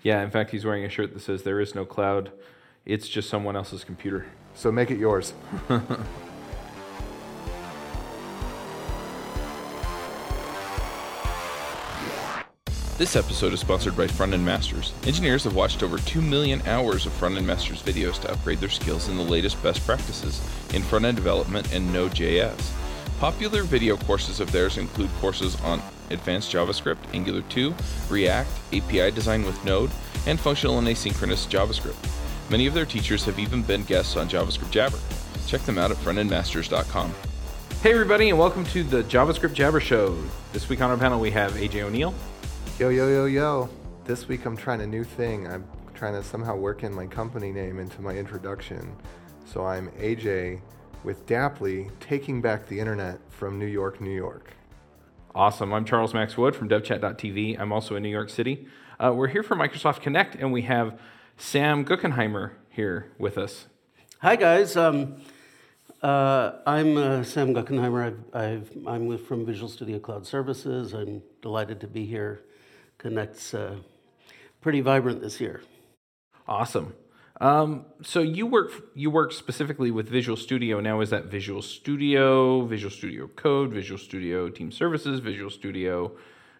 Yeah, in fact, he's wearing a shirt that says, "There is no cloud. It's just someone else's computer." So make it yours. This episode is sponsored by Frontend Masters. Engineers have watched over 2 million hours of Frontend Masters videos to upgrade their skills in the latest best practices in front-end development and Node.js. Popular video courses of theirs include courses on advanced JavaScript, Angular 2, React, API design with Node, and functional and asynchronous JavaScript. Many of their teachers have even been guests on JavaScript Jabber. Check them out at frontendmasters.com. Hey everybody, and welcome to the JavaScript Jabber Show. This week on our panel we have AJ O'Neill. Yo, yo, yo, yo. This week I'm trying a new thing. I'm trying to somehow work in my company name into my introduction. So I'm AJ with Daplie, taking back the internet from New York, New York. Awesome. I'm Charles Maxwood from DevChat.tv. I'm also in New York City. We're here for Microsoft Connect, and we have Sam Guckenheimer here with us. Hi, guys. I'm Sam Guckenheimer. I'm from Visual Studio Cloud Services. I'm delighted to be here. Connect's pretty vibrant this year. Awesome. So you work specifically with Visual Studio. Now, is that Visual Studio, Visual Studio Code, Visual Studio Team Services, Visual Studio,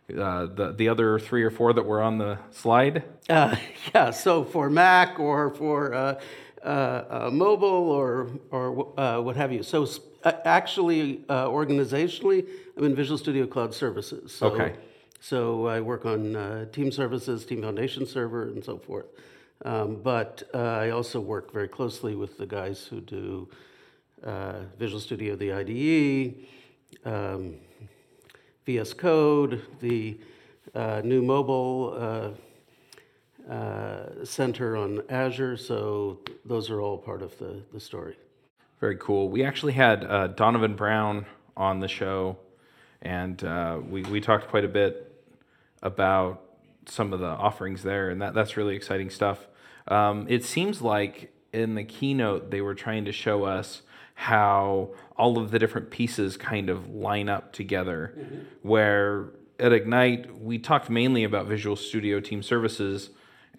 the other three or four that were on the slide? Yeah. So for Mac or for mobile or what have you. So actually, organizationally, I'm in Visual Studio Cloud Services. So, okay. So I work on team services, Team Foundation Server, and so forth. But I also work very closely with the guys who do Visual Studio, the IDE, VS Code, the new mobile center on Azure. So those are all part of the story. Very cool. We actually had Donovan Brown on the show. And we talked quite a bit about some of the offerings there, and that's really exciting stuff. It seems like in the keynote they were trying to show us how all of the different pieces kind of line up together, mm-hmm. where at Ignite we talked mainly about Visual Studio Team Services,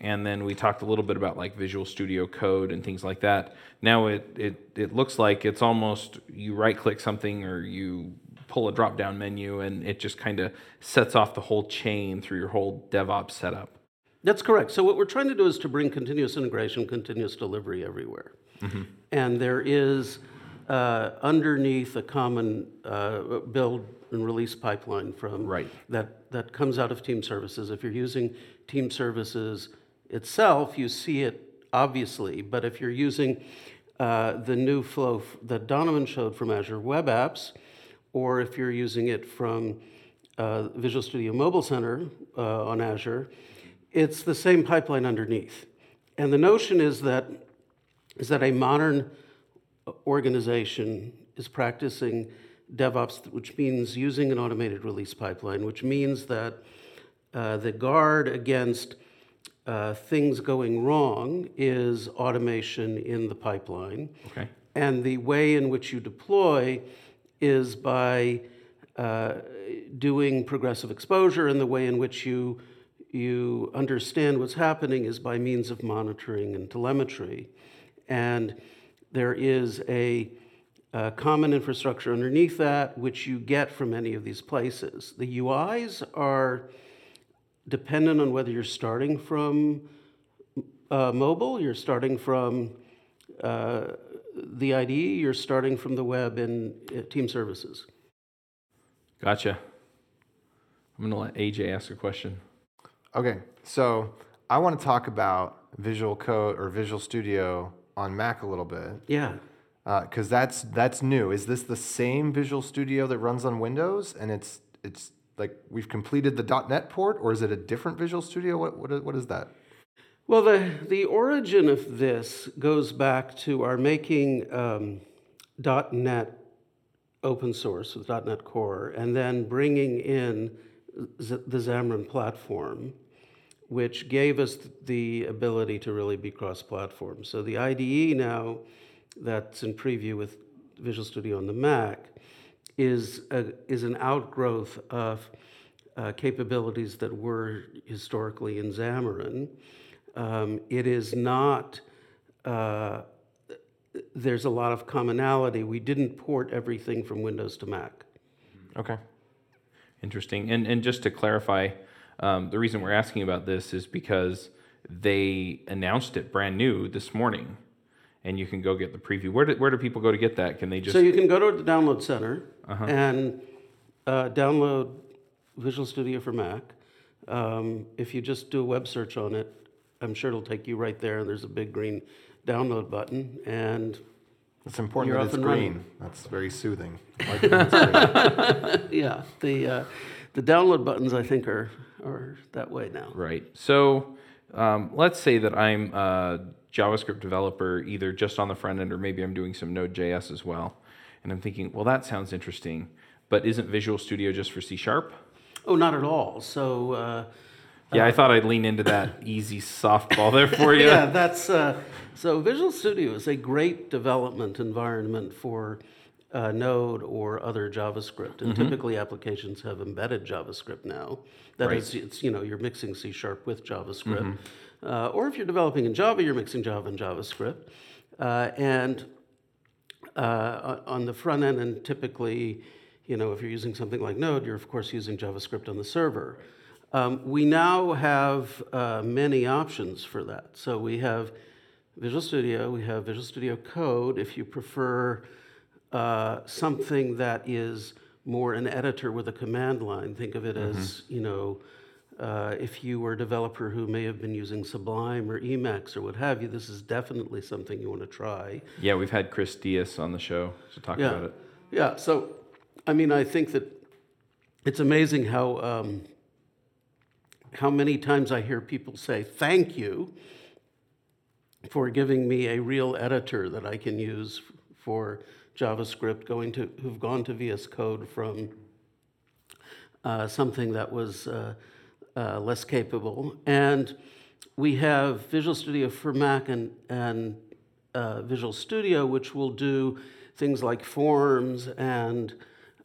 and then we talked a little bit about like Visual Studio Code and things like that. Now it looks like it's almost you right-click something or you pull a drop-down menu, and it just kind of sets off the whole chain through your whole DevOps setup. That's correct. So what we're trying to do is to bring continuous integration, continuous delivery everywhere. Mm-hmm. And there is underneath a common build and release pipeline from right. that comes out of Team Services. If you're using Team Services itself, you see it obviously, but if you're using the new flow that Donovan showed from Azure Web Apps, or if you're using it from Visual Studio Mobile Center on Azure, it's the same pipeline underneath. And the notion is that a modern organization is practicing DevOps, which means using an automated release pipeline, which means that the guard against things going wrong is automation in the pipeline. Okay. And the way in which you deploy is by doing progressive exposure, and the way in which you understand what's happening is by means of monitoring and telemetry. And there is a common infrastructure underneath that, which you get from any of these places. The UIs are dependent on whether you're starting from mobile, you're starting from the IDE, you're starting from the web and Team Services. Gotcha. I'm going to let AJ ask a question. Okay, so I want to talk about Visual Code or Visual Studio on Mac a little bit. Yeah. Because that's new. Is this the same Visual Studio that runs on Windows? And it's like we've completed the .NET port, or is it a different Visual Studio? What is that? Well, the origin of this goes back to our making .NET open source with .NET Core, and then bringing in the Xamarin platform, which gave us the ability to really be cross-platform. So the IDE now that's in preview with Visual Studio on the Mac is an outgrowth of capabilities that were historically in Xamarin. It is not, there's a lot of commonality. We didn't port everything from Windows to Mac. Okay, interesting. And just to clarify, the reason we're asking about this is because they announced it brand new this morning, and you can go get the preview. Where do people go to get that? Can they just... So you can go to the Download Center and download Visual Studio for Mac. If you just do a web search on it, I'm sure it'll take you right there. There's a big green download button, and it's important that it's green. That's very soothing. Like yeah, the download buttons I think are that way now. Right. So let's say that I'm a JavaScript developer, either just on the front end or maybe I'm doing some Node.js as well, and I'm thinking, well, that sounds interesting, but isn't Visual Studio just for C#? Oh, not at all. So. Yeah, I thought I'd lean into that easy softball there for you. Yeah, that's so Visual Studio is a great development environment for Node or other JavaScript, and typically applications have embedded JavaScript now. That is, it's, you know, you're mixing C# with JavaScript, or if you're developing in Java, you're mixing Java and JavaScript. And on the front end, and typically, you know, if you're using something like Node, you're of course using JavaScript on the server. We now have many options for that. So we have Visual Studio, we have Visual Studio Code, if you prefer something that is more an editor with a command line. Think of it as, you know, if you were a developer who may have been using Sublime or Emacs or what have you, this is definitely something you want to try. Yeah, we've had Chris Diaz on the show to talk about it. Yeah, so, I mean, I think that it's amazing how many times I hear people say, thank you for giving me a real editor that I can use for JavaScript, who've gone to VS Code from something that was less capable. And we have Visual Studio for Mac and Visual Studio, which will do things like forms and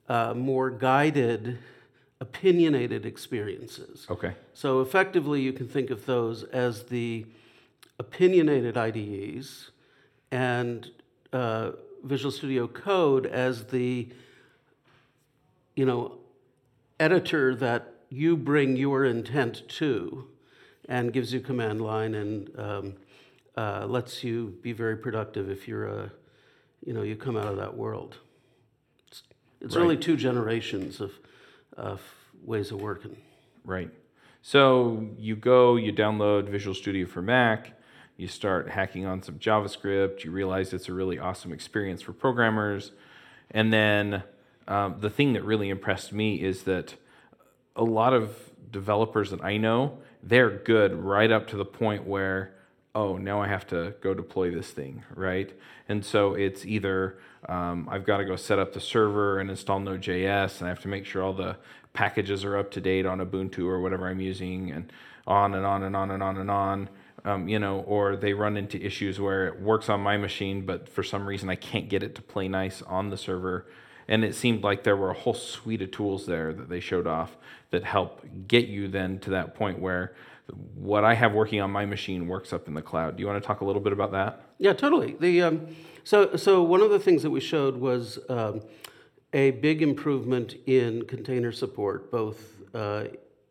more guided opinionated experiences. Okay. So effectively, you can think of those as the opinionated IDEs, and Visual Studio Code as the, you know, editor that you bring your intent to, and gives you command line and lets you be very productive if you're you come out of that world. It's really two generations of ways of working. Right. So you download Visual Studio for Mac, you start hacking on some JavaScript, you realize it's a really awesome experience for programmers, and then the thing that really impressed me is that a lot of developers that I know, they're good right up to the point where, oh, now I have to go deploy this thing, right? And so it's either I've got to go set up the server and install Node.js, and I have to make sure all the packages are up to date on Ubuntu or whatever I'm using, and on and on and on and on and on, you know, or they run into issues where it works on my machine, but for some reason I can't get it to play nice on the server. And it seemed like there were a whole suite of tools there that they showed off that help get you then to that point where what I have working on my machine works up in the cloud. Do you want to talk a little bit about that? Yeah, totally. So one of the things that we showed was a big improvement in container support, both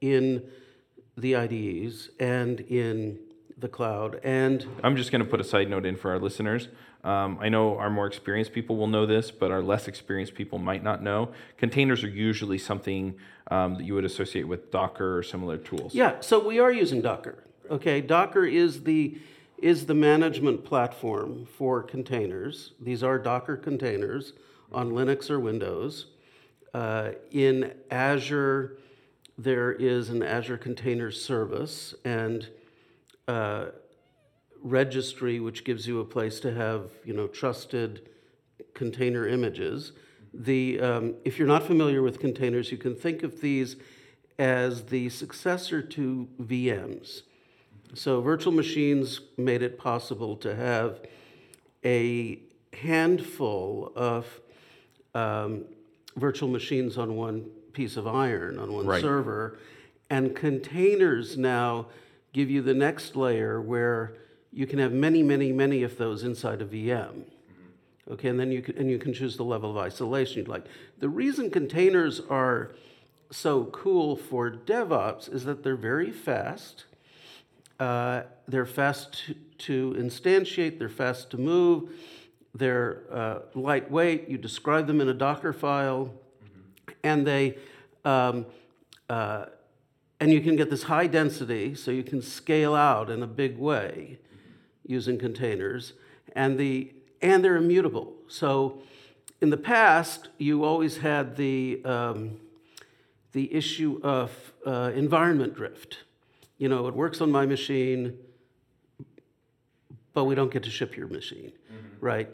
in the IDEs and in the cloud. And I'm just going to put a side note in for our listeners. I know our more experienced people will know this, but our less experienced people might not know. Containers are usually something that you would associate with Docker or similar tools. Yeah, so we are using Docker. Okay, Docker is the management platform for containers. These are Docker containers on Linux or Windows. In Azure, there is an Azure Container Service and registry, which gives you a place to have, you know, trusted container images. If you're not familiar with containers, you can think of these as the successor to VMs. So virtual machines made it possible to have a handful of virtual machines on one piece of iron on one server. And containers now give you the next layer where you can have many, many, many of those inside a VM. Okay, and then you can choose the level of isolation you'd like. The reason containers are so cool for DevOps is that they're very fast. They're fast to instantiate. They're fast to move. They're lightweight. You describe them in a Docker file, and they and you can get this high density, so you can scale out in a big way using containers. And they're immutable. So in the past, you always had the issue of environment drift. You know, it works on my machine, but we don't get to ship your machine, right?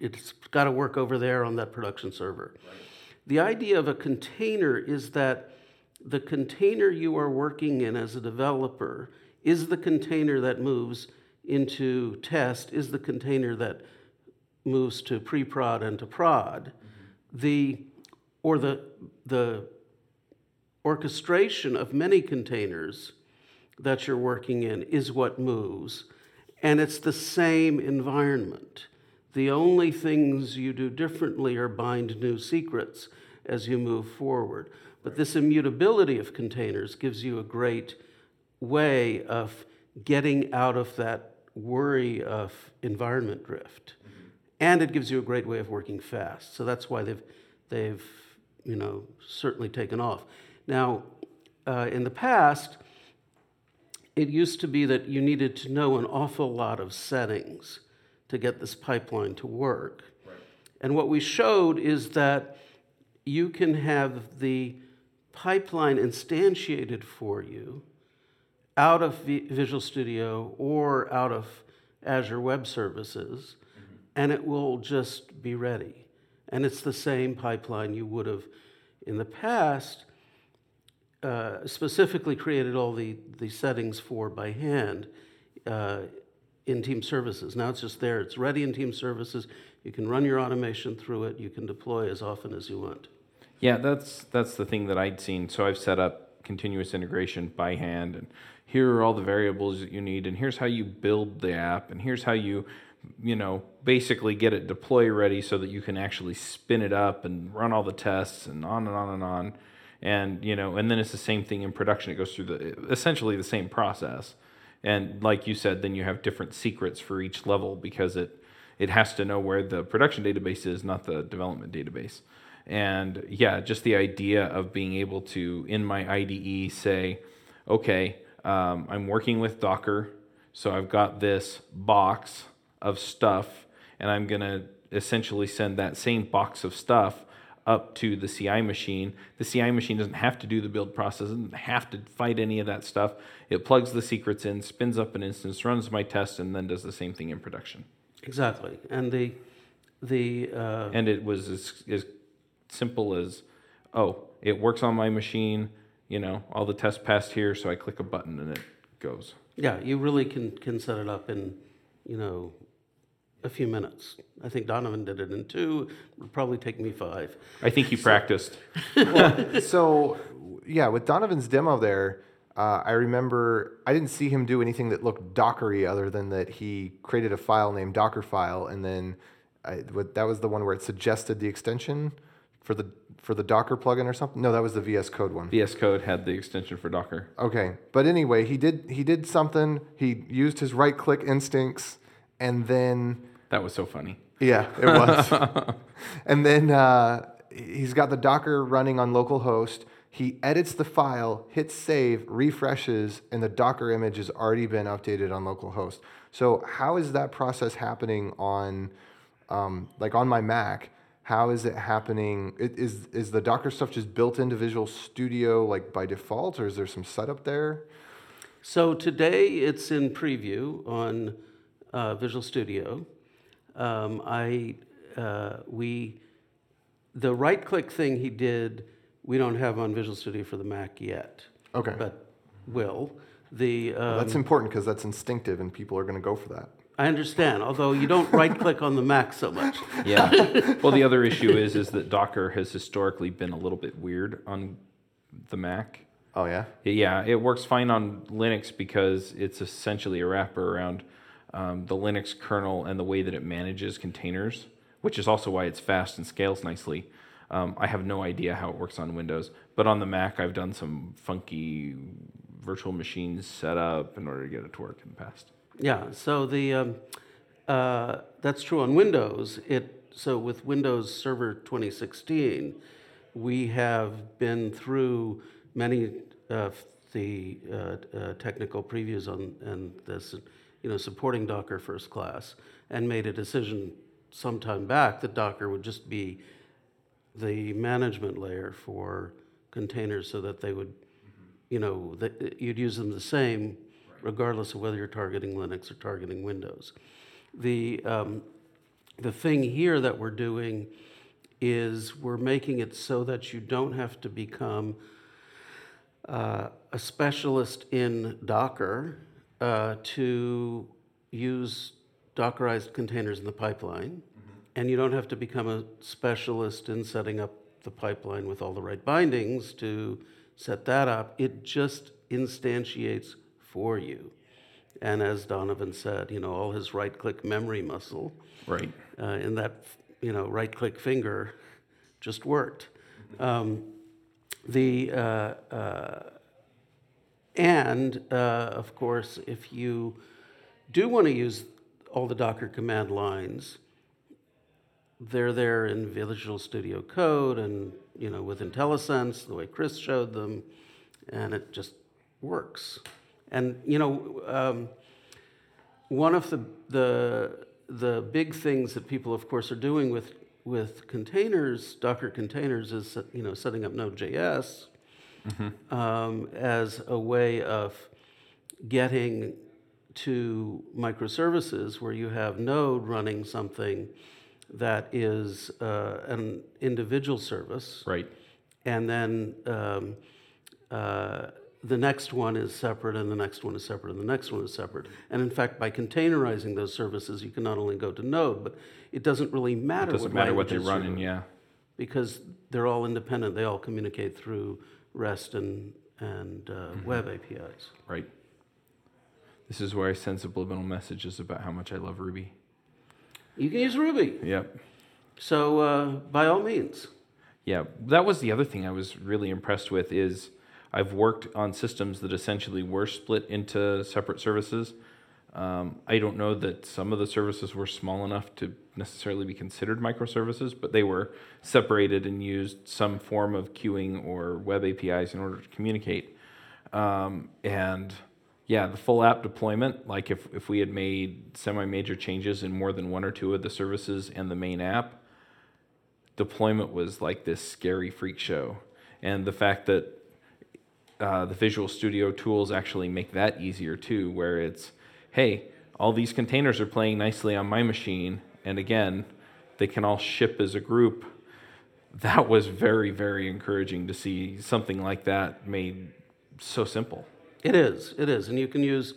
It's got to work over there on that production server. Right. The idea of a container is that the container you are working in as a developer is the container that moves into test, is the container that moves to pre-prod and to prod. The orchestration of many containers that you're working in is what moves, and it's the same environment. The only things you do differently are bind new secrets as you move forward. But this immutability of containers gives you a great way of getting out of that worry of environment drift. And it gives you a great way of working fast. So that's why they've you know, certainly taken off. Now, in the past, it used to be that you needed to know an awful lot of settings to get this pipeline to work. Right. And what we showed is that you can have the pipeline instantiated for you out of Visual Studio or out of Azure Web Services, and it will just be ready. And it's the same pipeline you would have in the past specifically created all the settings for by hand in Team Services. Now it's just there. It's ready in Team Services. You can run your automation through it. You can deploy as often as you want. Yeah, that's the thing that I'd seen. So I've set up continuous integration by hand, and here are all the variables that you need, and here's how you build the app, and here's how you basically get it deploy ready so that you can actually spin it up and run all the tests and on and on and on. And, you know, and then it's the same thing in production. It goes through essentially the same process. And like you said, then you have different secrets for each level because it has to know where the production database is, not the development database. And yeah, just the idea of being able to, in my IDE, say, okay, I'm working with Docker, so I've got this box of stuff, and I'm going to essentially send that same box of stuff up to the CI machine. The CI machine doesn't have to do the build process, doesn't have to fight any of that stuff. It plugs the secrets in, spins up an instance, runs my test, and then does the same thing in production. Exactly. And and it was as simple as, it works on my machine, you know, all the tests passed here, so I click a button and it goes. Yeah, you really can set it up in, you know, a few minutes. I think Donovan did it in 2. It would probably take me 5. I think he practiced. With Donovan's demo there, I remember I didn't see him do anything that looked Dockery other than that he created a file named Dockerfile, and then that was the one where it suggested the extension for the Docker plugin or something. No, that was the VS Code one. VS Code had the extension for Docker. Okay, but anyway, he did something. He used his right click instincts. And then... That was so funny. Yeah, it was. And then he's got the Docker running on localhost. He edits the file, hits save, refreshes, and the Docker image has already been updated on localhost. So how is that process happening on, on my Mac? How is it happening? Is the Docker stuff just built into Visual Studio, by default, or is there some setup there? So today it's in preview on... Visual Studio. The right-click thing he did, we don't have on Visual Studio for the Mac yet. Okay. But will. That's important because that's instinctive and people are going to go for that. I understand, although you don't right-click on the Mac so much. Yeah. Well, the other issue is that Docker has historically been a little bit weird on the Mac. Oh, yeah? Yeah, it works fine on Linux because it's essentially a wrapper around the Linux kernel and the way that it manages containers, which is also why it's fast and scales nicely. I have no idea how it works on Windows, but on the Mac, I've done some funky virtual machine setup in order to get it to work in the past. Yeah, so the that's true on Windows. So with Windows Server 2016, we have been through many of the technical previews on and this, you know, supporting Docker first class, and made a decision some time back that Docker would just be the management layer for containers, so that they would, you know, that you'd use them the same regardless of whether you're targeting Linux or targeting Windows. The thing here that we're doing is we're making it so that you don't have to become a specialist in Docker to use Dockerized containers in the pipeline, and you don't have to become a specialist in setting up the pipeline with all the right bindings to set that up. It just instantiates for you. And as Donovan said, you know, all his right-click memory muscle, right, in that, you know, right-click finger just worked. Of course, if you do want to use all the Docker command lines, they're there in Visual Studio Code and, you know, with IntelliSense, the way Chris showed them, and it just works. And, you know, one of the big things that people, of course, are doing with containers, Docker containers, is, you know, setting up Node.js as a way of getting to microservices where you have Node running something that is an individual service. Right. And then the next one is separate, and the next one is separate, and the next one is separate. And in fact, by containerizing those services, you can not only go to Node, but it doesn't really matter. It doesn't matter what they run in, yeah, because they're all independent. They all communicate through REST and web APIs. Right. This is where I send subliminal messages about how much I love Ruby. You can use Ruby. Yep. So by all means. Yeah, that was the other thing I was really impressed with is I've worked on systems that essentially were split into separate services. I don't know that some of the services were small enough to necessarily be considered microservices, but they were separated and used some form of queuing or web APIs in order to communicate. And yeah, the full app deployment, like if we had made semi-major changes in more than one or two of the services and the main app, deployment was like this scary freak show. And the fact that the Visual Studio tools actually make that easier too, where it's, hey, all these containers are playing nicely on my machine, and again, they can all ship as a group. That was very, very encouraging to see something like that made so simple. It is, and you can use,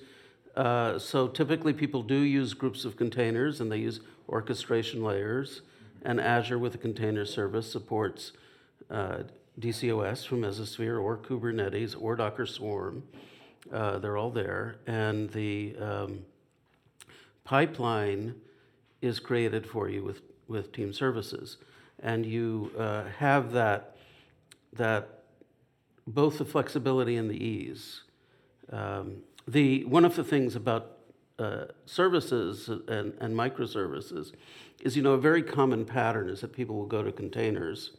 so typically people do use groups of containers, and they use orchestration layers, and Azure with a container service supports DCOS from Mesosphere, or Kubernetes, or Docker Swarm. They're all there. And the pipeline is created for you with Team Services. And you have that both the flexibility and the ease. One of the things about services and microservices is, you know, a very common pattern is that people will go to containers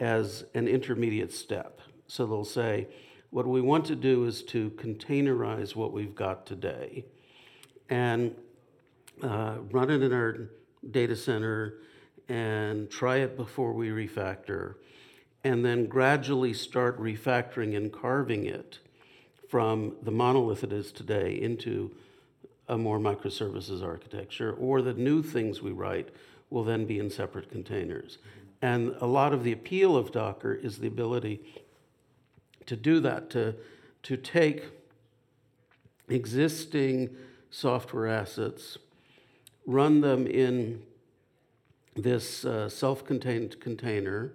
as an intermediate step. So they'll say, what we want to do is to containerize what we've got today and run it in our data center and try it before we refactor, and then gradually start refactoring and carving it from the monolith it is today into a more microservices architecture, or the new things we write will then be in separate containers. And a lot of the appeal of Docker is the ability to do that, to take existing software assets run them in this self-contained container,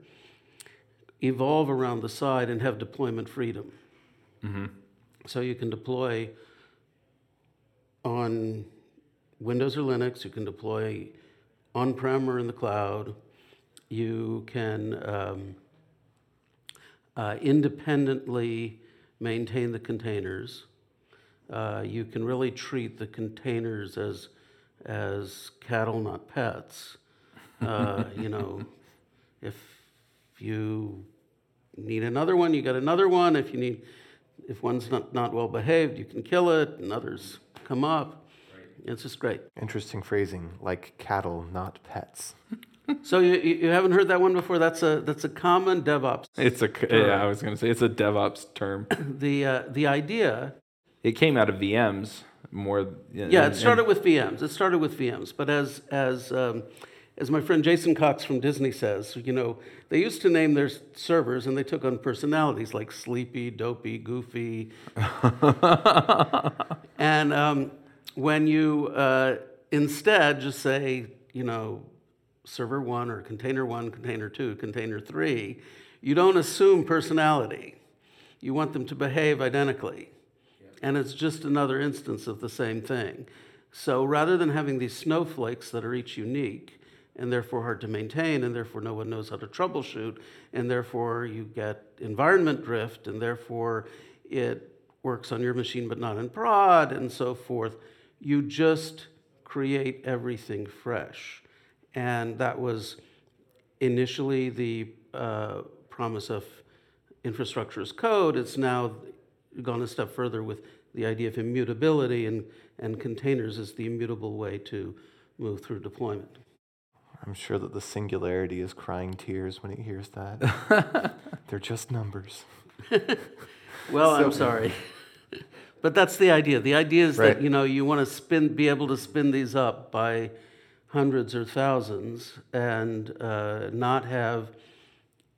evolve around the side, and have deployment freedom. Mm-hmm. So you can deploy on Windows or Linux, you can deploy on-prem or in the cloud, you can independently maintain the containers. You can really treat the containers as cattle, not pets. You know, if you need another one, you got another one. If one's not well behaved, you can kill it, and others come up. Right. It's just great. Interesting phrasing, like cattle, not pets. So you haven't heard that one before? That's a common DevOps. Yeah, I was going to say it's a DevOps term. The idea. It came out of VMs more. Yeah, it started with VMs. But as my friend Jason Cox from Disney says, you know, they used to name their servers and they took on personalities like Sleepy, Dopey, Goofy. And when you instead just say, you know, server one or container one, container two, container three, you don't assume personality. You want them to behave identically. Yep. And it's just another instance of the same thing. So rather than having these snowflakes that are each unique, and therefore hard to maintain, and therefore no one knows how to troubleshoot, and therefore you get environment drift, and therefore it works on your machine but not in prod, and so forth. You just create everything fresh. And that was initially the promise of infrastructure as code. It's now gone a step further with the idea of immutability, and containers is the immutable way to move through deployment. I'm sure that the singularity is crying tears when it hears that. They're just numbers. Well, so I'm sorry. But that's the idea. The idea is right. That, you know, you want to be able to spin these up by hundreds or thousands and not have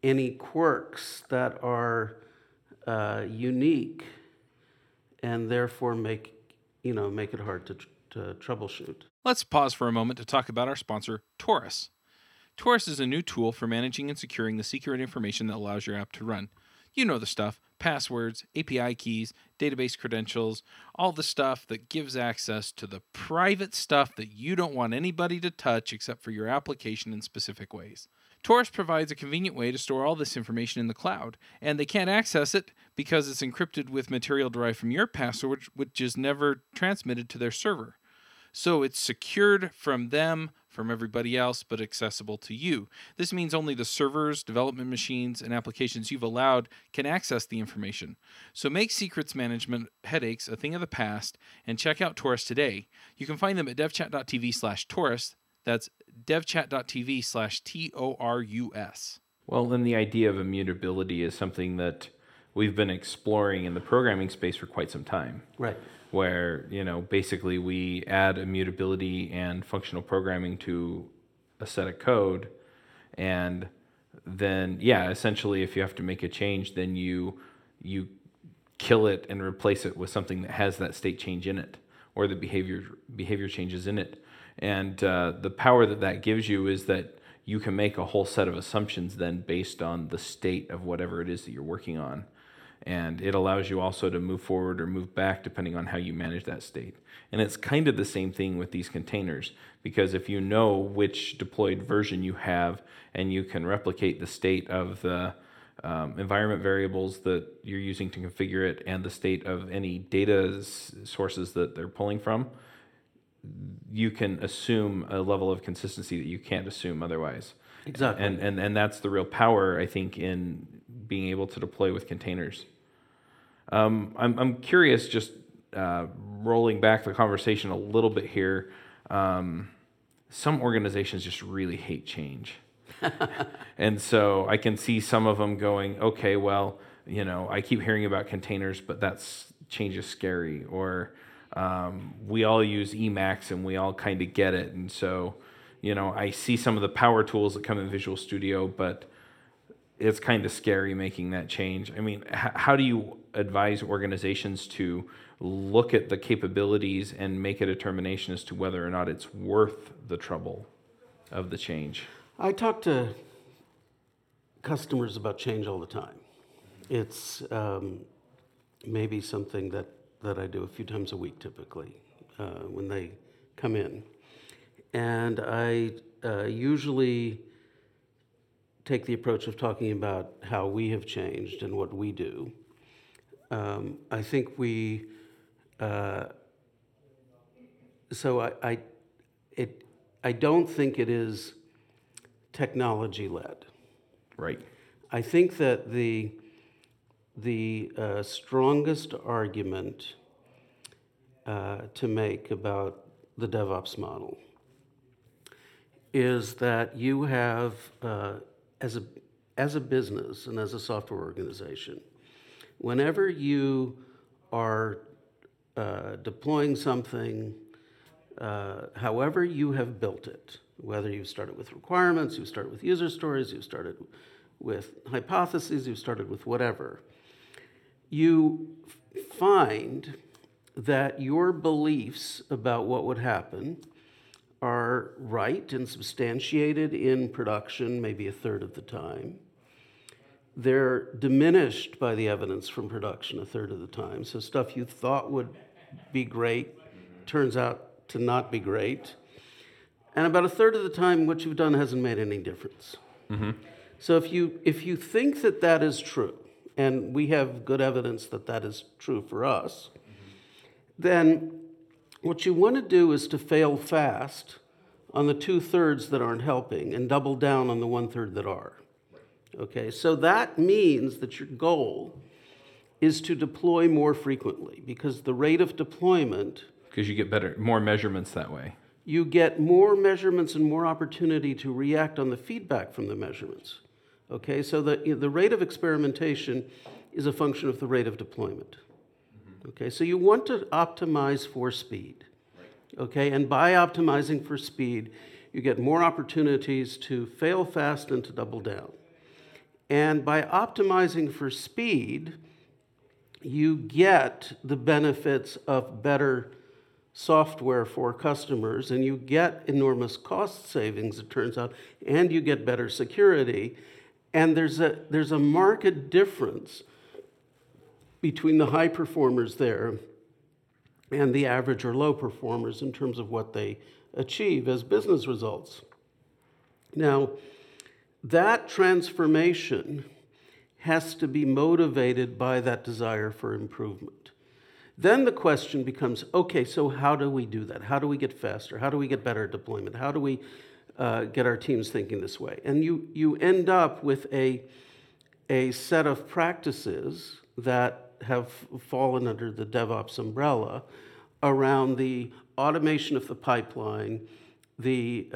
any quirks that are unique and therefore make it hard to troubleshoot. Let's pause for a moment to talk about our sponsor, Torus. Torus is a new tool for managing and securing the secret information that allows your app to run. You know the stuff: passwords, API keys, database credentials, all the stuff that gives access to the private stuff that you don't want anybody to touch except for your application in specific ways. Torus provides a convenient way to store all this information in the cloud, and they can't access it because it's encrypted with material derived from your password, which is never transmitted to their server. So it's secured from them, from everybody else, but accessible to you. This means only the servers, development machines, and applications you've allowed can access the information. So make secrets management headaches a thing of the past, and check out Torus today. You can find them at devchat.tv/Torus. That's devchat.tv/TORUS. Well, then the idea of immutability is something that we've been exploring in the programming space for quite some time. Right. Where, you know, basically we add immutability and functional programming to a set of code, and then, yeah, essentially if you have to make a change, then you kill it and replace it with something that has that state change in it, or the behavior changes in it. And the power that gives you is that you can make a whole set of assumptions then based on the state of whatever it is that you're working on. And it allows you also to move forward or move back depending on how you manage that state. And it's kind of the same thing with these containers, because if you know which deployed version you have and you can replicate the state of the environment variables that you're using to configure it and the state of any data sources that they're pulling from, you can assume a level of consistency that you can't assume otherwise. Exactly. And that's the real power, I think, in being able to deploy with containers. I'm curious, just rolling back the conversation a little bit here, some organizations just really hate change. And so I can see some of them going, okay, well, you know, I keep hearing about containers, but change is scary, or we all use Emacs and we all kind of get it. And so, you know, I see some of the power tools that come in Visual Studio, but it's kind of scary making that change. I mean, how do you advise organizations to look at the capabilities and make a determination as to whether or not it's worth the trouble of the change? I talk to customers about change all the time. It's maybe something that I do a few times a week typically when they come in. And I usually take the approach of talking about how we have changed and what we do. I think we, I don't think it is technology-led. Right. I think that the strongest argument to make about the DevOps model is that you have, as a business and as a software organization, whenever you are deploying something, however you have built it, whether you started with requirements, you started with user stories, you started with hypotheses, you started with whatever, you find that your beliefs about what would happen are right and substantiated in production maybe a third of the time. They're diminished by the evidence from production a third of the time. So stuff you thought would be great turns out to not be great. And about a third of the time, what you've done hasn't made any difference. Mm-hmm. So if you think that that is true, and we have good evidence that that is true for us, then what you want to do is to fail fast on the two-thirds that aren't helping and double down on the one-third that are. Okay, so that means that your goal is to deploy more frequently because the rate of deployment... Because you get better, more measurements that way. You get more measurements and more opportunity to react on the feedback from the measurements. Okay, so the rate of experimentation is a function of the rate of deployment. Okay, so you want to optimize for speed. Okay, and by optimizing for speed, you get more opportunities to fail fast and to double down. And by optimizing for speed, you get the benefits of better software for customers, and you get enormous cost savings, it turns out, and you get better security. And there's a marked difference between the high performers there and the average or low performers in terms of what they achieve as business results. Now, that transformation has to be motivated by that desire for improvement. Then the question becomes, okay, so how do we do that? How do we get faster? How do we get better at deployment? How do we get our teams thinking this way? And you end up with a set of practices that have fallen under the DevOps umbrella around the automation of the pipeline, the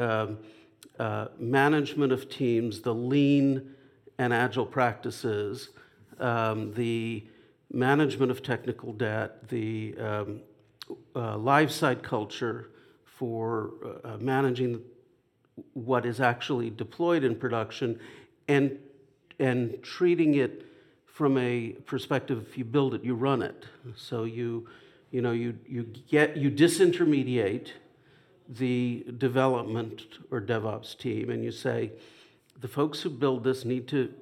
management of teams, the lean and agile practices, the management of technical debt, the live-site culture for managing what is actually deployed in production, and treating it from a perspective: if you build it, you run it. So you disintermediate the development or DevOps team, and you say, the folks who build this need to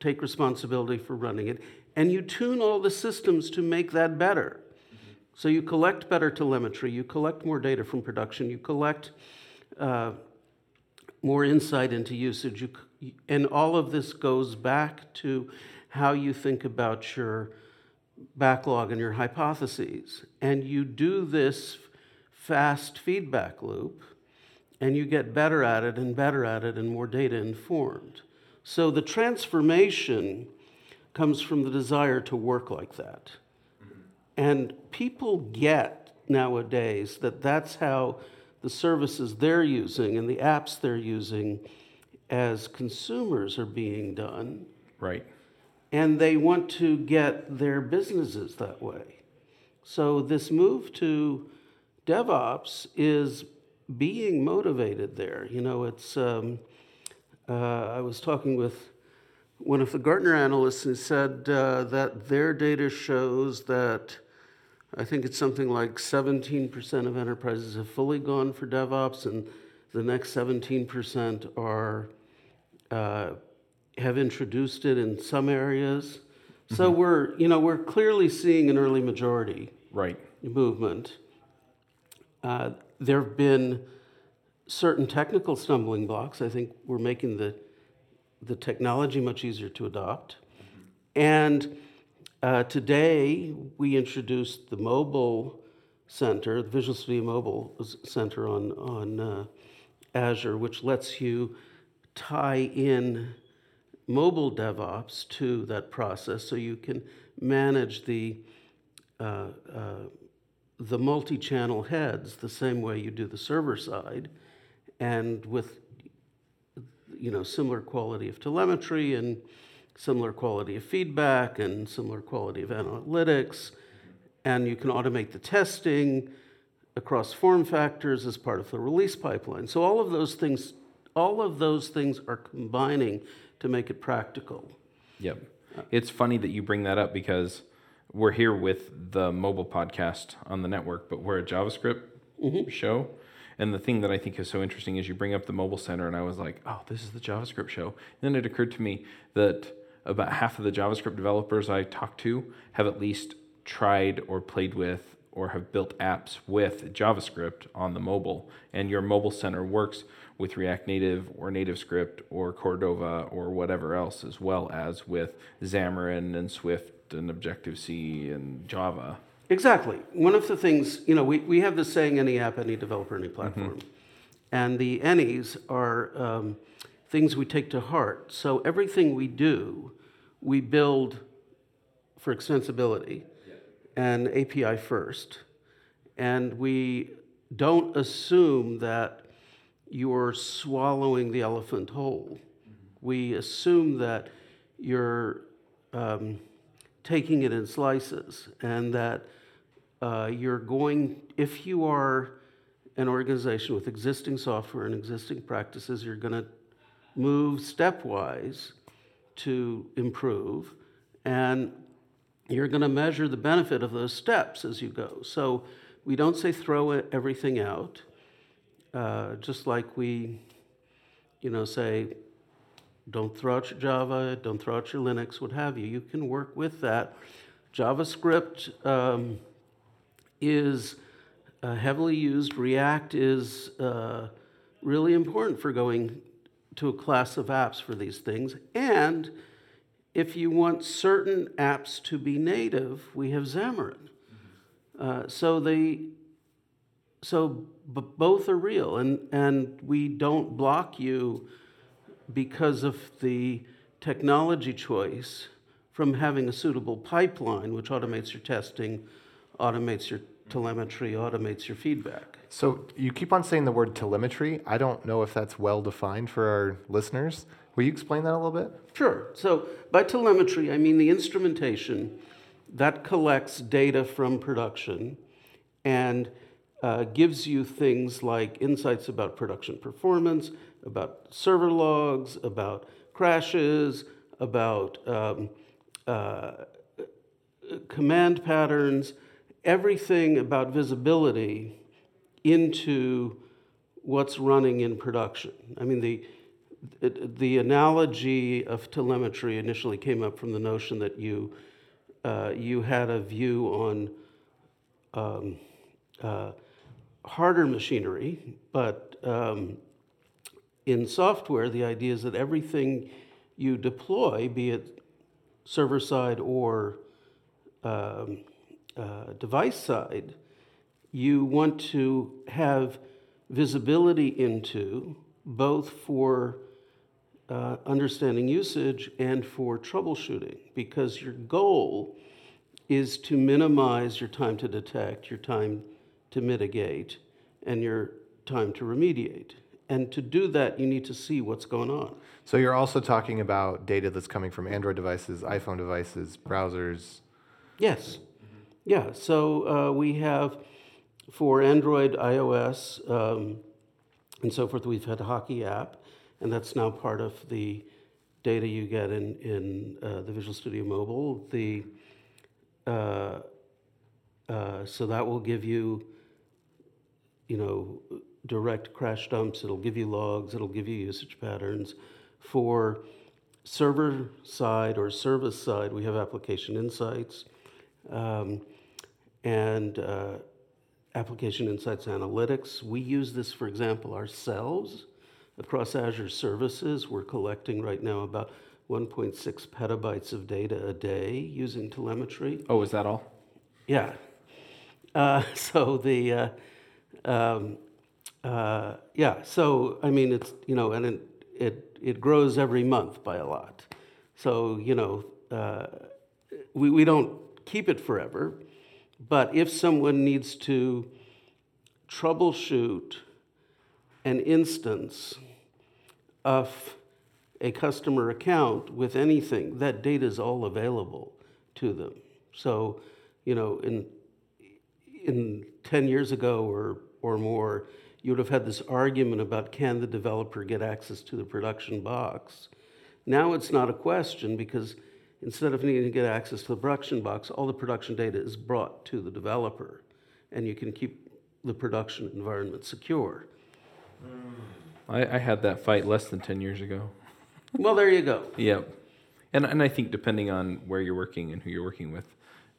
take responsibility for running it, and you tune all the systems to make that better. Mm-hmm. So you collect better telemetry, you collect more data from production, you collect more insight into usage, and all of this goes back to how you think about your backlog and your hypotheses, and you do this fast feedback loop, and you get better at it and more data informed. So the transformation comes from the desire to work like that. Mm-hmm. And people get nowadays that that's how the services they're using and the apps they're using as consumers are being done. Right. And they want to get their businesses that way. So this move to DevOps is being motivated there. You know, it's I was talking with one of the Gartner analysts and said that their data shows that I think it's something like 17% of enterprises have fully gone for DevOps, and the next 17% are have introduced it in some areas. So we're clearly seeing an early majority movement. There have been certain technical stumbling blocks. I think we're making the technology much easier to adopt. And today we introduced the mobile center, the Visual Studio Mobile Center on Azure, which lets you tie in mobile DevOps to that process, so you can manage the multi-channel heads the same way you do the server side, and with similar quality of telemetry and similar quality of feedback and similar quality of analytics, and you can automate the testing across form factors as part of the release pipeline. So all of those things are combining to make it practical. Yep. It's funny that you bring that up, because we're here with the mobile podcast on the network, but we're a JavaScript show. And the thing that I think is so interesting is you bring up the mobile center, and I was like, oh, this is the JavaScript show. And then it occurred to me that about half of the JavaScript developers I talk to have at least tried or played with or have built apps with JavaScript on the mobile. And your mobile center works with React Native or NativeScript or Cordova or whatever else, as well as with Xamarin and Swift and Objective-C and Java. Exactly. One of the things, we have this saying, any app, any developer, any platform. And the any's are things we take to heart. So everything we do, we build for extensibility and API first. And we don't assume that you're swallowing the elephant whole. We assume that you're taking it in slices, and that if you are an organization with existing software and existing practices, you're going to move stepwise to improve, and you're going to measure the benefit of those steps as you go. So we don't say throw everything out, just like we say don't throw out your Java, don't throw out your Linux, what have you. You can work with that. JavaScript is heavily used. React is really important for going to a class of apps for these things. And if you want certain apps to be native, we have Xamarin. Both are real, and we don't block you because of the technology choice from having a suitable pipeline, which automates your testing, automates your telemetry, automates your feedback. So you keep on saying the word telemetry. I don't know if that's well defined for our listeners. Will you explain that a little bit? Sure. So by telemetry, I mean the instrumentation that collects data from production and gives you things like insights about production performance, about server logs, about crashes, about command patterns, everything about visibility into what's running in production. I mean, the analogy of telemetry initially came up from the notion that you had a view on harder machinery, but in software, the idea is that everything you deploy, be it server-side or device-side, you want to have visibility into, both for understanding usage and for troubleshooting, because your goal is to minimize your time to detect, your time to mitigate, and your time to remediate. And to do that, you need to see what's going on. So you're also talking about data that's coming from Android devices, iPhone devices, browsers. Yes. Yeah. So we have, for Android, iOS, and so forth, we've had Hockey app, and that's now part of the data you get in the Visual Studio Mobile. So that will give you, direct crash dumps. It'll give you logs. It'll give you usage patterns. For server side or service side, we have Application Insights, and Application Insights Analytics. We use this, for example, ourselves across Azure services. We're collecting right now about 1.6 petabytes of data a day using telemetry. Oh, is that all? Yeah. So I mean, it's and it grows every month by a lot. So we don't keep it forever. But if someone needs to troubleshoot an instance of a customer account with anything, that data is all available to them. So, in 10 years ago or more, you would have had this argument about can the developer get access to the production box. Now it's not a question because instead of needing to get access to the production box, all the production data is brought to the developer, and you can keep the production environment secure. I had that fight less than 10 years ago. Well, there you go. Yep. And I think depending on where you're working and who you're working with,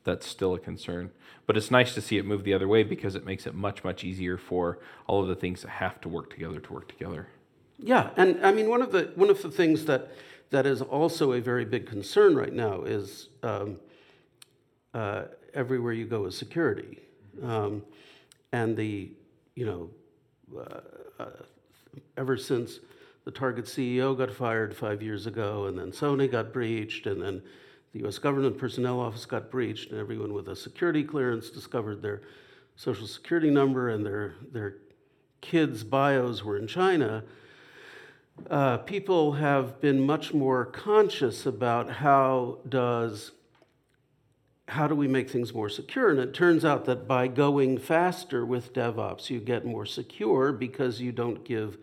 that's still a concern. But it's nice to see it move the other way because it makes it much, much easier for all of the things that have to work together to work together. Yeah, and I mean, one of the things that is also a very big concern right now is everywhere you go is security, and the ever since the Target CEO got fired 5 years ago, and then Sony got breached, and then the U.S. Government Personnel Office got breached, and everyone with a security clearance discovered their social security number and their kids' bios were in China. People have been much more conscious about how do we make things more secure, and it turns out that by going faster with DevOps, you get more secure because you don't give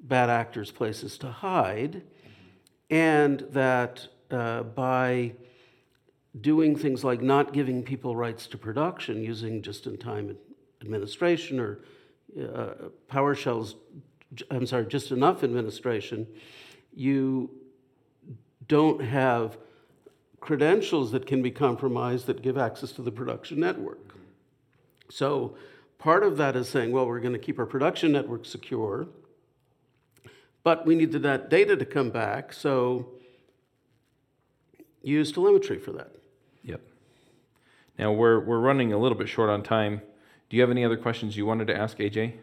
bad actors places to hide, and that by doing things like not giving people rights to production using just-in-time administration or PowerShell's just enough administration, you don't have credentials that can be compromised that give access to the production network. So part of that is saying, well, we're going to keep our production network secure, but we need that data to come back, so use telemetry for that. Yep. Now we're running a little bit short on time. Do you have any other questions you wanted to ask, AJ?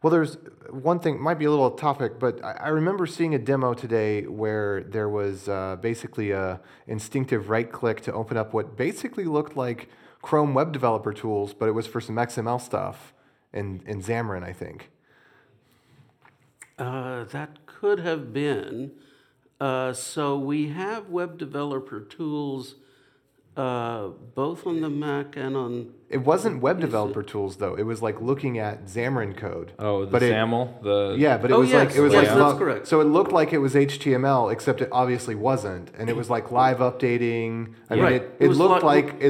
Well, there's one thing, might be a little off topic, but I remember seeing a demo today where there was basically a instinctive right click to open up what basically looked like Chrome web developer tools, but it was for some XML stuff in Xamarin, I think. That could have been. So we have web developer tools both on the Mac and on... It wasn't web developer tools, though. It was like looking at Xamarin code. Oh, the SAML? That's correct. So it looked like it was HTML, except it obviously wasn't. And it was like live updating. It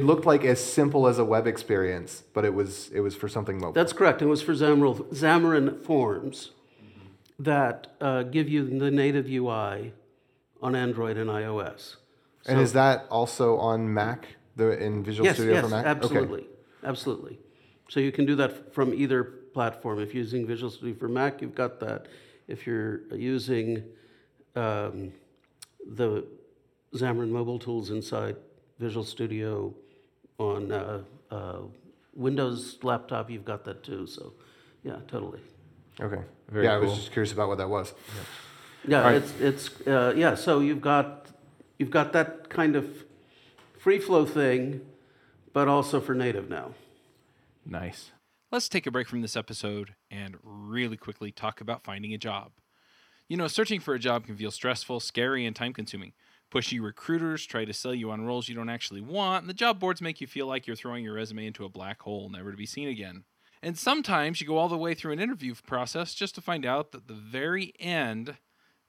looked like as simple as a web experience, but it was for something mobile. That's correct. It was for Xamarin Forms that give you the native UI on Android and iOS. So, and is that also on Mac, in Visual Studio for Mac? Yes, absolutely. Okay. Absolutely. So you can do that from either platform. If you're using Visual Studio for Mac, you've got that. If you're using the Xamarin mobile tools inside Visual Studio on Windows laptop, you've got that too. So, yeah, totally. Okay. Very cool. I was just curious about what that was. Yeah. Right. It's so you've got that kind of free flow thing, but also for native now. Nice. Let's take a break from this episode and really quickly talk about finding a job. Searching for a job can feel stressful, scary, and time-consuming. Pushy recruiters try to sell you on roles you don't actually want, and the job boards make you feel like you're throwing your resume into a black hole, never to be seen again. And sometimes you go all the way through an interview process just to find out that the very end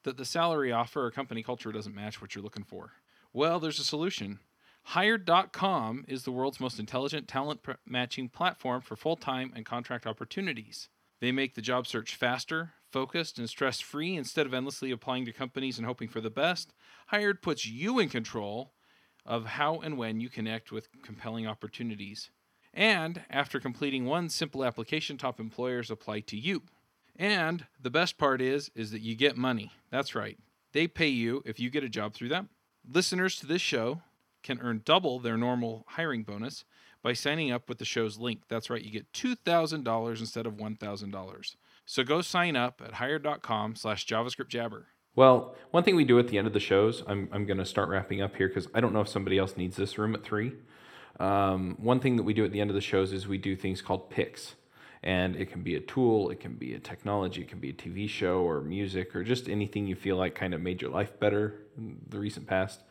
that the salary offer or company culture doesn't match what you're looking for. Well, there's a solution. Hired.com is the world's most intelligent talent matching platform for full-time and contract opportunities. They make the job search faster, focused, and stress-free instead of endlessly applying to companies and hoping for the best. Hired puts you in control of how and when you connect with compelling opportunities. And after completing one simple application, top employers apply to you. And the best part is that you get money. That's right. They pay you if you get a job through them. Listeners to this show can earn double their normal hiring bonus by signing up with the show's link. That's right. You get $2,000 instead of $1,000. So go sign up at hired.com/JavaScript Jabber. Well, one thing we do at the end of the shows, I'm going to start wrapping up here because I don't know if somebody else needs this room at 3. One thing that we do at the end of the shows is we do things called picks. And it can be a tool, it can be a technology, it can be a TV show or music or just anything you feel like kind of made your life better in the recent past.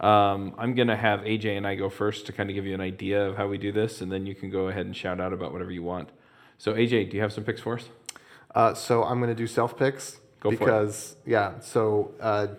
I'm going to have AJ and I go first to kind of give you an idea of how we do this, and then you can go ahead and shout out about whatever you want. So AJ, do you have some picks for us? So I'm going to do self-picks. Go for it. Because, yeah, so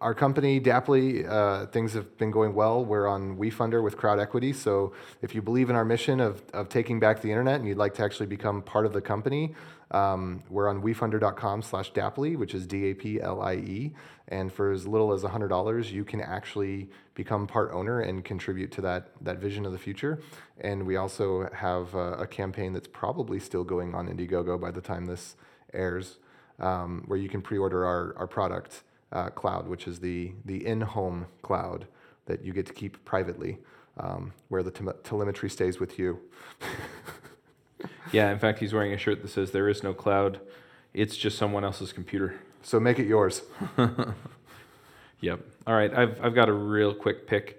our company, Daplie, things have been going well. We're on WeFunder with crowd equity. So if you believe in our mission of taking back the internet and you'd like to actually become part of the company, we're on WeFunder.com/Daplie, which is DAPLIE. And for as little as $100, you can actually become part owner and contribute to that vision of the future. And we also have a campaign that's probably still going on Indiegogo by the time this airs, where you can pre-order our product, Cloud, which is the in-home cloud that you get to keep privately, where the telemetry stays with you. Yeah, in fact, he's wearing a shirt that says, "There is no cloud. It's just someone else's computer." So make it yours. Yep. All right, I've got a real quick pick.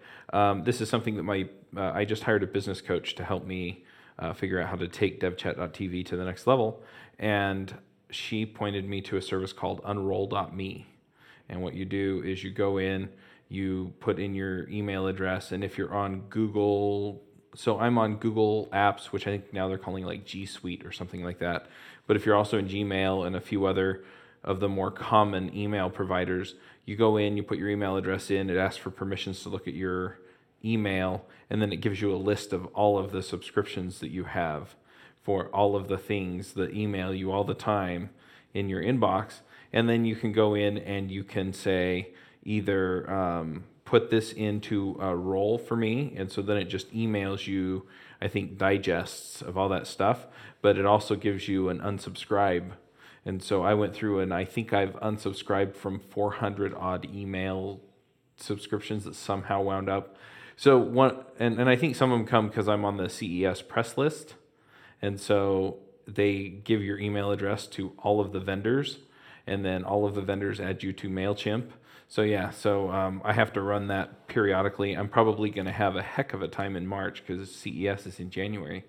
This is something that I just hired a business coach to help me figure out how to take DevChat.tv to the next level, and she pointed me to a service called unroll.me. And what you do is you go in, you put in your email address, and if you're on Google... So I'm on Google Apps, which I think now they're calling like G Suite or something like that. But if you're also in Gmail and a few other of the more common email providers, you go in, you put your email address in, it asks for permissions to look at your email, and then it gives you a list of all of the subscriptions that you have for all of the things that email you all the time in your inbox. And then you can go in and you can say either... put this into a role for me, and so then it just emails you, I think, digests of all that stuff, but it also gives you an unsubscribe. And so I went through and I think I've unsubscribed from 400 odd email subscriptions that somehow wound up. So one, and I think some of them come because I'm on the CES press list, and so they give your email address to all of the vendors, and then all of the vendors add you to MailChimp. So yeah, I have to run that periodically. I'm probably going to have a heck of a time in March because CES is in January.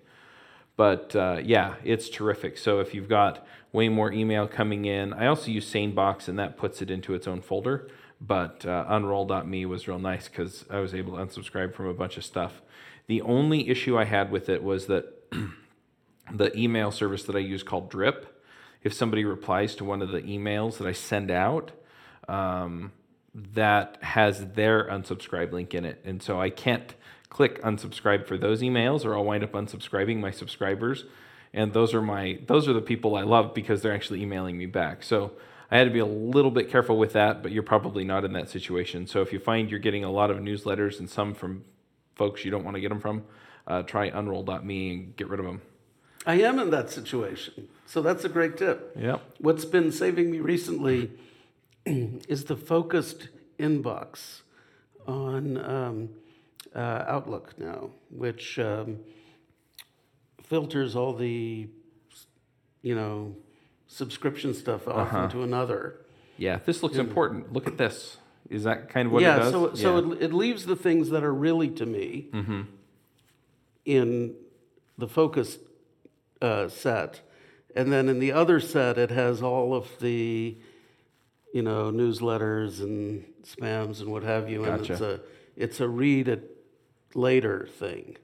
But yeah, it's terrific. So if you've got way more email coming in, I also use SaneBox, and that puts it into its own folder. But unroll.me was real nice because I was able to unsubscribe from a bunch of stuff. The only issue I had with it was that the email service that I use called Drip, if somebody replies to one of the emails that I send out, that has their unsubscribe link in it. And so I can't click unsubscribe for those emails, or I'll wind up unsubscribing my subscribers. And those are the people I love because they're actually emailing me back. So I had to be a little bit careful with that, but you're probably not in that situation. So if you find you're getting a lot of newsletters and some from folks you don't want to get them from, try unroll.me and get rid of them. I am in that situation. So that's a great tip. Yeah. What's been saving me recently is the focused inbox on Outlook now, which filters all the, subscription stuff off into another. Yeah, this looks important. Look at this. Is that kind of what it does? It leaves the things that are really to me in the focused set. And then in the other set, it has all of the... newsletters and spams and what have you. Gotcha. And it's a read it later thing.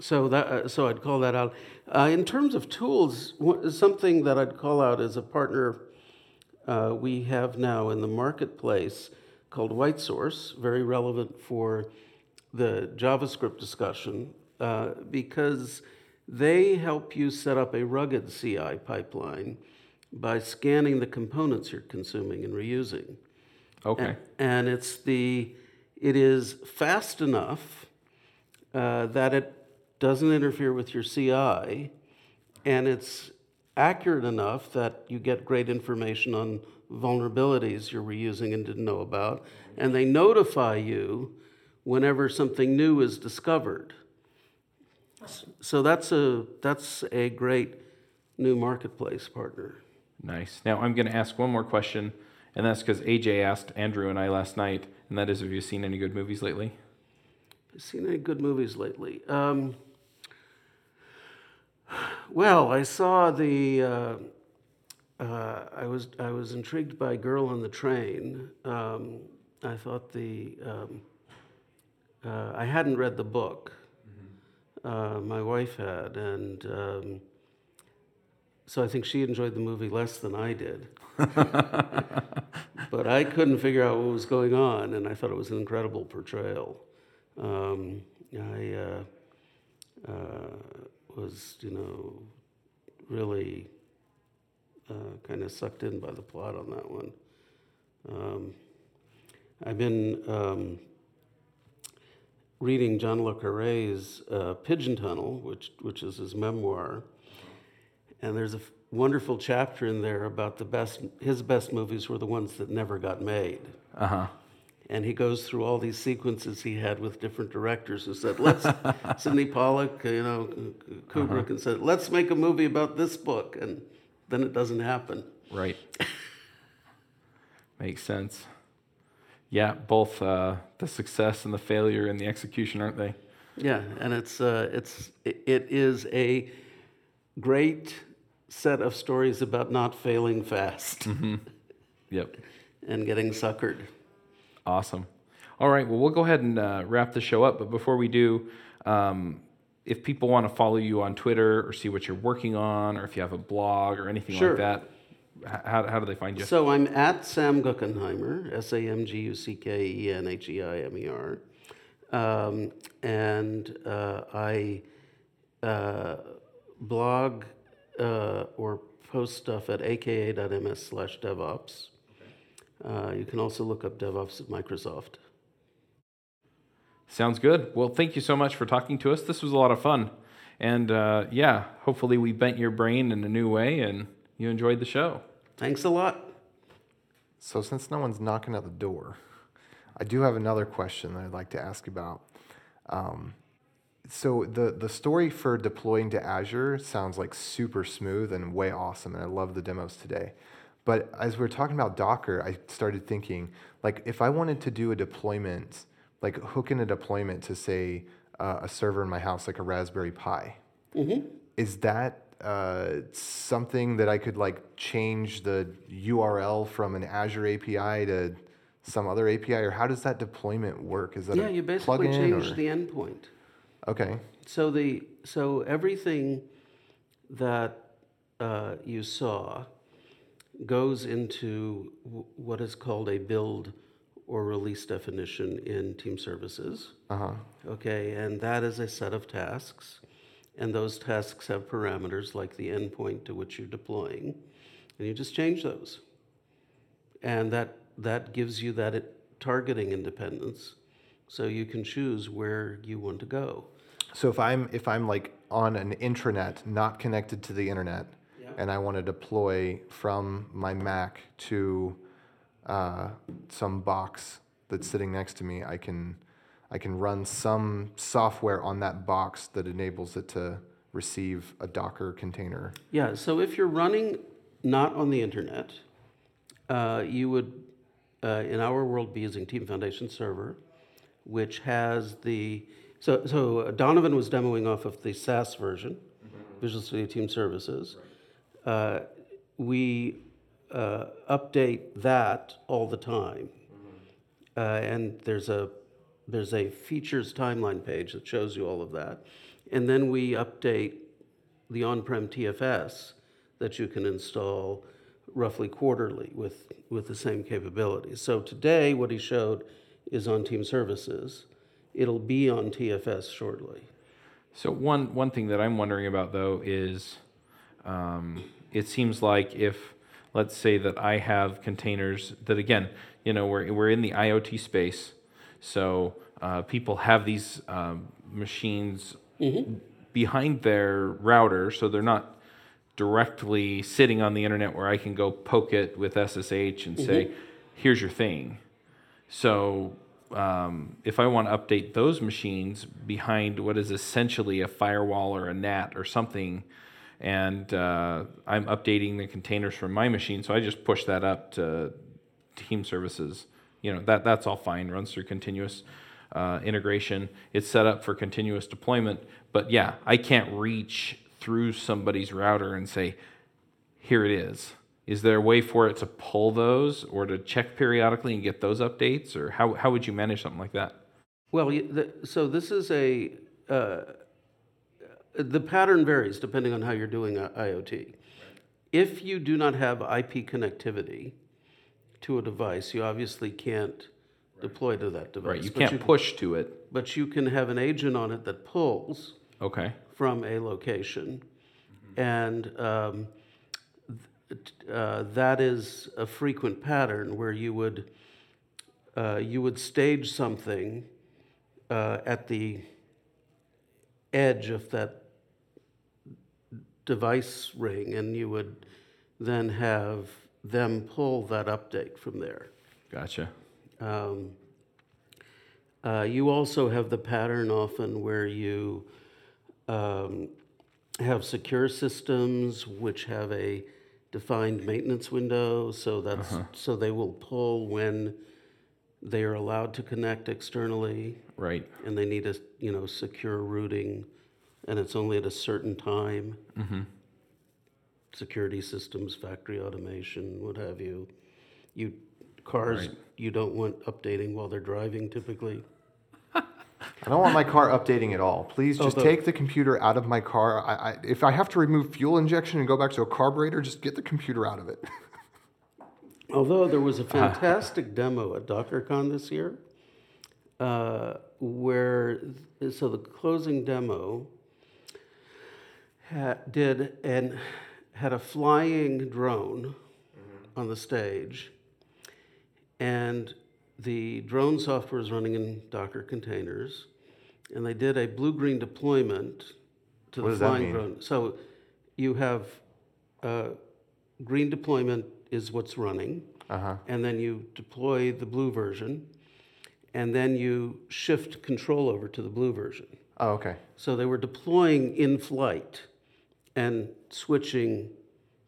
So I'd call that out. In terms of tools, something that I'd call out is a partner we have now in the marketplace called WhiteSource, very relevant for the JavaScript discussion, because they help you set up a rugged CI pipeline by scanning the components you're consuming and reusing. Okay. And it is fast enough that it doesn't interfere with your CI, and it's accurate enough that you get great information on vulnerabilities you're reusing and didn't know about, and they notify you whenever something new is discovered. So that's a great new marketplace partner. Nice. Now I'm going to ask one more question, and that's because AJ asked Andrew and I last night, and that is, have you seen any good movies lately? Well, I saw the. I was intrigued by Girl on the Train. I thought the. I hadn't read the book. My wife had, and so I think she enjoyed the movie less than I did. But I couldn't figure out what was going on, and I thought it was an incredible portrayal. I was, really kind of sucked in by the plot on that one. I've been reading John Le Carré's Pigeon Tunnel, which is his memoir, and there's a wonderful chapter in there about his best movies were the ones that never got made. Uh-huh. And he goes through all these sequences he had with different directors who said, Sidney Pollack, Kubrick, uh-huh. and said, let's make a movie about this book. And then it doesn't happen. Right. Makes sense. Yeah, both the success and the failure and the execution, aren't they? Yeah, and it is a great set of stories about not failing fast. Mm-hmm. Yep. And getting suckered. Awesome. All right, well, we'll go ahead and wrap the show up. But before we do, if people want to follow you on Twitter or see what you're working on, or if you have a blog or anything sure. like that, how do they find you? So I'm at Sam Guckenheimer, SamGuckenheimer. I blog or post stuff at aka.ms/devops. You can also look up DevOps at Microsoft. Sounds good. Well, thank you so much for talking to us. This was a lot of fun. And hopefully we bent your brain in a new way and you enjoyed the show. Thanks a lot. So since no one's knocking at the door, I do have another question that I'd like to ask about. So the story for deploying to Azure sounds like super smooth and way awesome, and I love the demos today. But as we were talking about Docker, I started thinking, if I wanted to do a deployment, hook in a deployment to, say, a server in my house, like a Raspberry Pi, mm-hmm. is that something that I could, change the URL from an Azure API to some other API? Or how does that deployment work? Is that a plugin? Yeah, you basically change the endpoint. Okay. So everything that you saw goes into what is called a build or release definition in Team Services. Uh-huh. Okay, and that is a set of tasks, and those tasks have parameters like the endpoint to which you're deploying, and you just change those. And that gives you that targeting independence, so you can choose where you want to go. So if I'm on an intranet, not connected to the internet, and I want to deploy from my Mac to some box that's sitting next to me, I can run some software on that box that enables it to receive a Docker container. Yeah, so if you're running not on the internet, you would, in our world, be using Team Foundation Server, which has the... So Donovan was demoing off of the SaaS version, mm-hmm. Visual Studio Team Services. Right. We update that all the time, and there's a There's a features timeline page that shows you all of that. And then we update the on-prem TFS that you can install roughly quarterly with the same capabilities. So today, what he showed is on Team Services. It'll be on TFS shortly. So one thing that I'm wondering about, though, is it seems like if, let's say that I have containers that, again, you know, we're in the IoT space, so people have these machines behind their router, so they're not directly sitting on the internet where I can go poke it with SSH and say, here's your thing. So if I want to update those machines behind what is essentially a firewall or a NAT or something, and I'm updating the containers from my machine, so I just push that up to Team Services. You know, that's all fine, runs through continuous integration. It's set up for continuous deployment, but yeah, I can't reach through somebody's router and say, here it is. Is there a way for it to pull those or to check periodically and get those updates, or how would you manage something like that? Well, so this is a... the pattern varies depending on how you're doing IoT. Right. If you do not have IP connectivity to a device, you obviously can't deploy to that device. Right, you can't push to it. But you can have an agent on it that pulls from a location. And that is a frequent pattern where you would stage something at the edge of that device ring, and you would then have them pull that update from there. Gotcha. You also have the pattern often where you have secure systems which have a defined maintenance window, so that's so they will pull when they are allowed to connect externally, right? And they need a secure routing, and it's only at a certain time. Security systems, factory automation, what have you. Cars you don't want updating while they're driving typically. I don't want my car updating at all. Please just take the computer out of my car. I, if I have to remove fuel injection and go back to a carburetor, just get the computer out of it. Although there was a fantastic demo at DockerCon this year, so the closing demo had a flying drone on the stage, and the drone software is running in Docker containers, and they did a blue-green deployment to the flying drone. So you have green deployment is what's running, and then you deploy the blue version, and then you shift control over to the blue version. Oh, okay. So they were deploying in flight and switching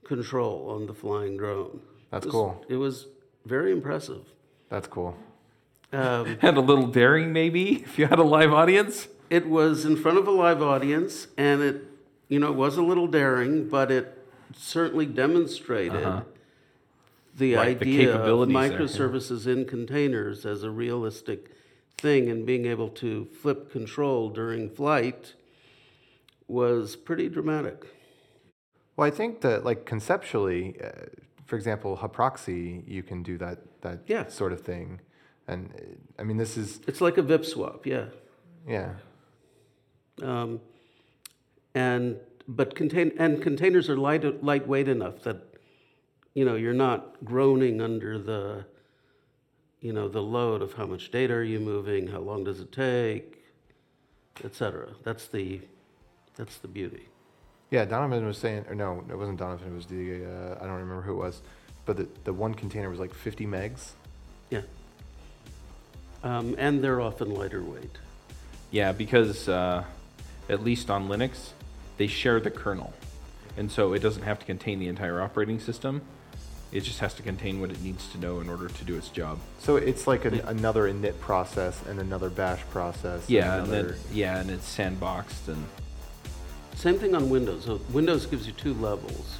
control on the flying drone. That's cool. It was very impressive. That's cool. And a little daring, maybe, if you had a live audience? It was in front of a live audience, and it, it was a little daring, but it certainly demonstrated the idea of microservices in containers as a realistic thing, and being able to flip control during flight was pretty dramatic. Well, I think that, conceptually, for example, Haproxy, you can do that sort of thing. And, this is... It's like a VIP swap, yeah. Yeah. Containers are lightweight enough that you're not groaning under the, the load of how much data are you moving, how long does it take, et cetera. That's the beauty. Yeah, Donovan was saying, or no, it wasn't Donovan, it was the, I don't remember who it was, but the one container was 50 megs. Yeah. And they're often lighter weight. Yeah, because at least on Linux, they share the kernel. And so it doesn't have to contain the entire operating system. It just has to contain what it needs to know in order to do its job. So it's like another init process and another bash process. Yeah, and it's sandboxed. And same thing on Windows. So Windows gives you two levels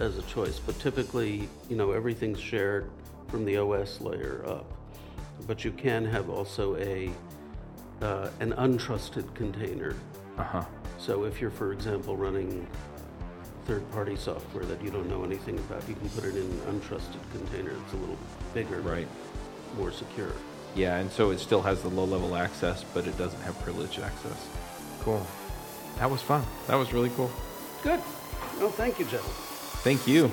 as a choice, but typically, everything's shared from the OS layer up. but you can have also an untrusted container. Uh-huh. So if you're, for example, running third-party software that you don't know anything about, you can put it in an untrusted container that's a little bigger, right, more secure. Yeah, and so it still has the low-level access, but it doesn't have privileged access. Cool. That was fun. That was really cool. Good. Well, thank you, gentlemen. Thank you.